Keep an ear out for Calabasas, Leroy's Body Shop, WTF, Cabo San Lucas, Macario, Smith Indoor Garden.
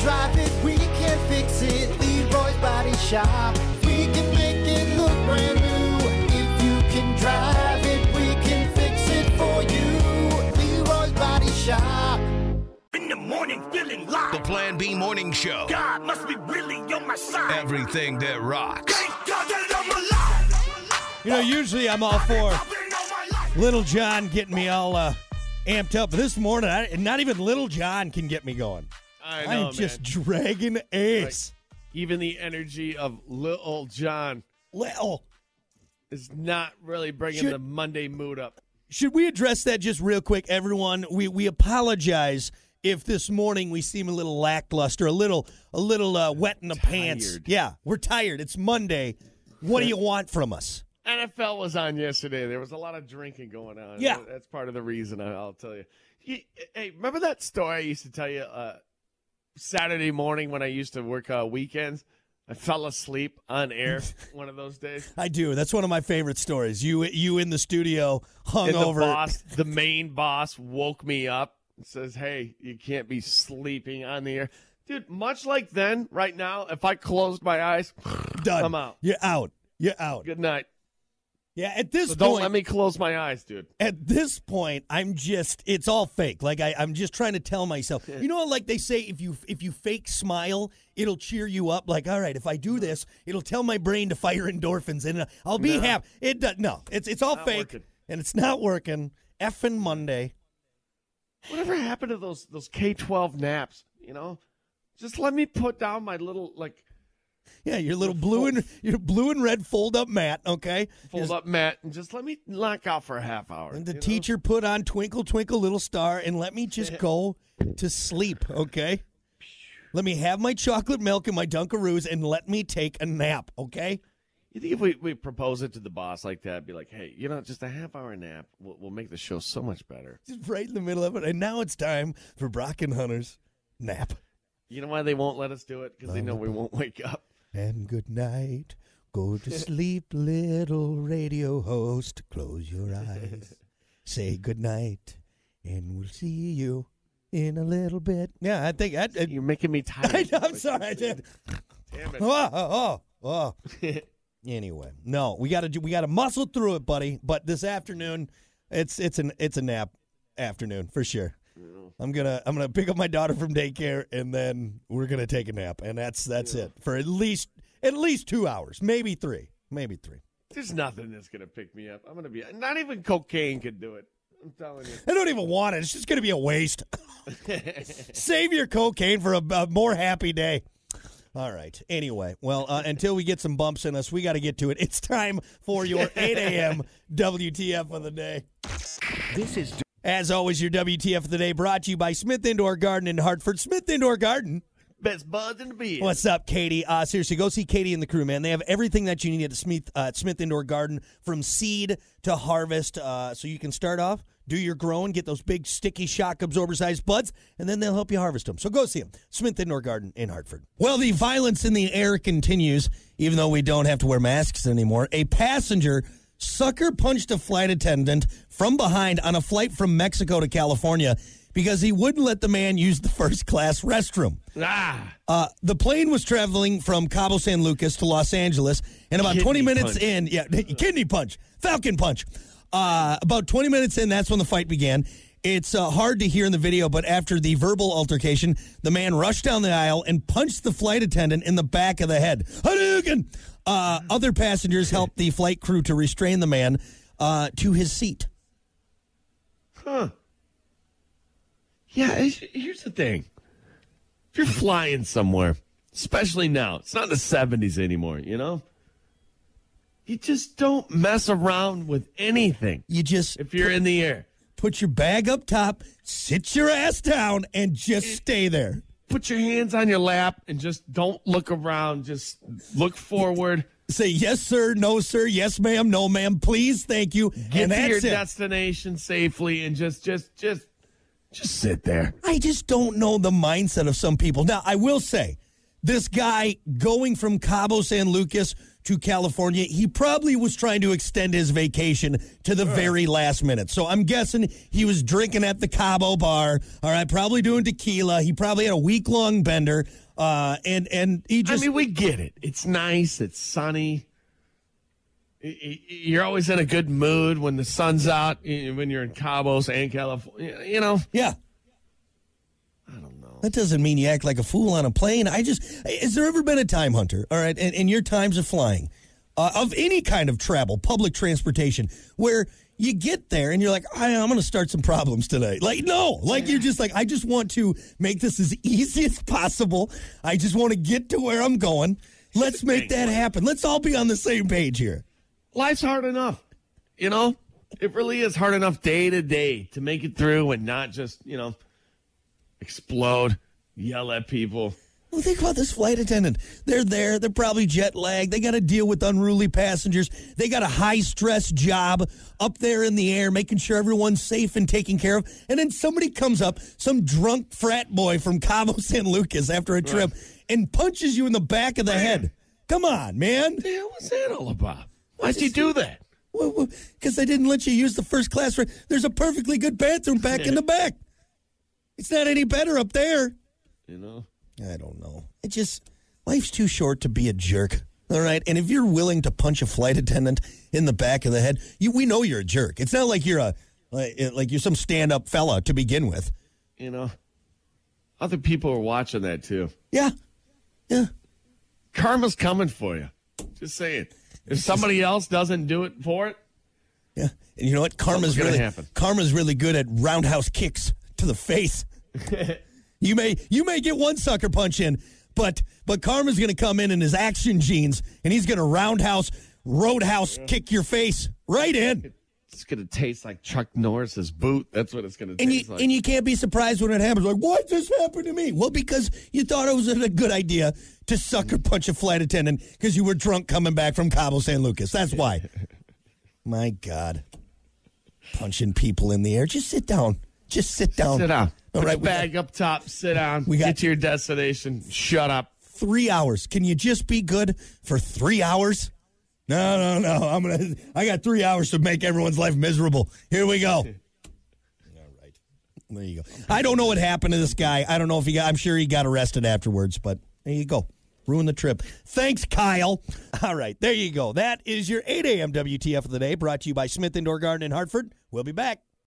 drive it, we can fix it. Leroy's Body Shop. We can make it look brand new. If you can drive it, we can fix it for you. Leroy's Body Shop. In the morning, feeling live. The Plan B Morning Show. God must be really on my side. Everything that rocks. Thank God that I'm alive. You know, usually I'm all for Little John getting me all amped up. This morning, not even Little John can get me going. I know, I'm just dragging ass. Like, even the energy of Little John is not really bringing the Monday mood up. Should we address that just real quick, everyone? We apologize if this morning we seem a little lackluster, a little wet in the pants. Yeah, we're tired. It's Monday. What do you want from us? NFL was on yesterday. There was a lot of drinking going on. Yeah. That's part of the reason, I'll tell you. Hey, remember that story I used to tell you Saturday morning when I used to work weekends? I fell asleep on air one of those days. I do. That's one of my favorite stories. You in the studio, hungover. The main boss woke me up and says, hey, you can't be sleeping on the air. Dude, much like then, right now, if I closed my eyes, done. I'm out. You're out. You're out. Good night. Yeah, at this point. Don't let me close my eyes, dude. At this point, I'm just, it's all fake. Like, I'm just trying to tell myself. You know, like they say, if you fake smile, it'll cheer you up. Like, all right, if I do this, it'll tell my brain to fire endorphins, and I'll be happy. It does. No, it's all fake, and it's not working. Effing Monday. Whatever happened to those K-12 naps, you know? Just let me put down my little, like, yeah, your little blue and red fold-up mat, okay? Fold-up mat, and just let me knock out for a half hour. And the teacher put on Twinkle, Twinkle, Little Star, and let me just go to sleep, okay? Let me have my chocolate milk and my Dunkaroos, and let me take a nap, okay? You think if we propose it to the boss like that, be like, hey, you know, just a half-hour nap will make the show so much better. Just right in the middle of it, and now it's time for Brock and Hunter's nap. You know why they won't let us do it? Because they know we won't wake up. And good night. Go to sleep, little radio host. Close your eyes. Say good night, and we'll see you in a little bit. Yeah, I think you're making me tired. I'm sorry, I did. Damn it! Oh. Anyway, no, we gotta muscle through it, buddy. But this afternoon, it's a nap afternoon for sure. I'm gonna pick up my daughter from daycare, and then we're gonna take a nap, and that's it for at least 2 hours, maybe three. There's nothing that's gonna pick me up. I'm gonna be not even cocaine could do it. I'm telling you, I don't even want it. It's just gonna be a waste. Save your cocaine for a more happy day. All right. Anyway, well, until we get some bumps in us, we got to get to it. It's time for your 8 a.m. WTF of the day. This is. As always, your WTF of the day brought to you by Smith Indoor Garden in Hartford. Smith Indoor Garden. Best buds in the biz. What's up, Katie? Seriously, go see Katie and the crew, man. They have everything that you need at Smith Indoor Garden, from seed to harvest. So you can start off, do your growing, get those big, sticky, shock absorber-sized buds, and then they'll help you harvest them. So go see them. Smith Indoor Garden in Hartford. Well, the violence in the air continues, even though we don't have to wear masks anymore. A passenger sucker punched a flight attendant from behind on a flight from Mexico to California because he wouldn't let the man use the first-class restroom. The plane was traveling from Cabo San Lucas to Los Angeles, and about 20 minutes in, kidney punch, falcon punch. About 20 minutes in, that's when the fight began. It's hard to hear in the video, but after the verbal altercation, the man rushed down the aisle and punched the flight attendant in the back of the head. Hadouken! Other passengers helped the flight crew to restrain the man to his seat. Huh. Yeah, here's the thing. If you're flying somewhere, especially now, it's not the 70s anymore, you know? You just don't mess around with anything. You just if you're in the air. Put your bag up top, sit your ass down, and just stay there. Put your hands on your lap and just don't look around. Just look forward. Say yes, sir, no, sir, yes, ma'am, no, ma'am, please, thank you. Get to your destination safely and just sit there. I just don't know the mindset of some people. Now, I will say, this guy going from Cabo San Lucas to California, he probably was trying to extend his vacation to the very last minute. So I'm guessing he was drinking at the Cabo bar, all right, probably doing tequila. He probably had a week-long bender, and he just... I mean, we get it. It's nice. It's sunny. You're always in a good mood when the sun's out, when you're in Cabos and California, you know? Yeah. I don't know. That doesn't mean you act like a fool on a plane. Has there ever been a time, Hunter, all right, in your times of flying, of any kind of travel, public transportation, where you get there and you're like, I'm going to start some problems tonight? Like, no. Like, you're just like, I just want to make this as easy as possible. I just want to get to where I'm going. Let's make that happen. Let's all be on the same page here. Life's hard enough, you know? It really is hard enough day to day to make it through and not just, you know, explode, yell at people. Well, think about this flight attendant. They're there. They're probably jet lagged. They got to deal with unruly passengers. They got a high-stress job up there in the air, making sure everyone's safe and taken care of. And then somebody comes up, some drunk frat boy from Cabo San Lucas after a trip, and punches you in the back of the head. Come on, man. What the hell was that all about? Why'd you do that? Because I didn't let you use the first class. There's a perfectly good bathroom back in the back. It's not any better up there. You know? I don't know. It just, life's too short to be a jerk. All right? And if you're willing to punch a flight attendant in the back of the head, we know you're a jerk. It's not like you're like you're some stand-up fella to begin with. You know? Other people are watching that, too. Yeah. Yeah. Karma's coming for you. Just saying. If somebody else doesn't do it for it. Yeah. And you know what? Karma's really good at roundhouse kicks to the face. You may get one sucker punch in, but Karma's going to come in his action jeans, and he's going to roadhouse kick your face right in. It's going to taste like Chuck Norris's boot. That's what it's going to taste like. And you can't be surprised when it happens. Like, why'd this happen to me? Well, because you thought it was a good idea to sucker punch a flight attendant because you were drunk coming back from Cabo San Lucas. That's why. My God. Punching people in the air. Just sit down. Just sit down. Sit down. All right, bag up top. Sit down. Get to your destination. Shut up. 3 hours. Can you just be good for 3 hours? No. I got 3 hours to make everyone's life miserable. Here we go. All right. There you go. I don't know what happened to this guy. I don't know if I'm sure he got arrested afterwards, but there you go. Ruined the trip. Thanks, Kyle. All right. There you go. That is your 8 a.m. WTF of the day, brought to you by Smith Indoor Garden in Hartford. We'll be back.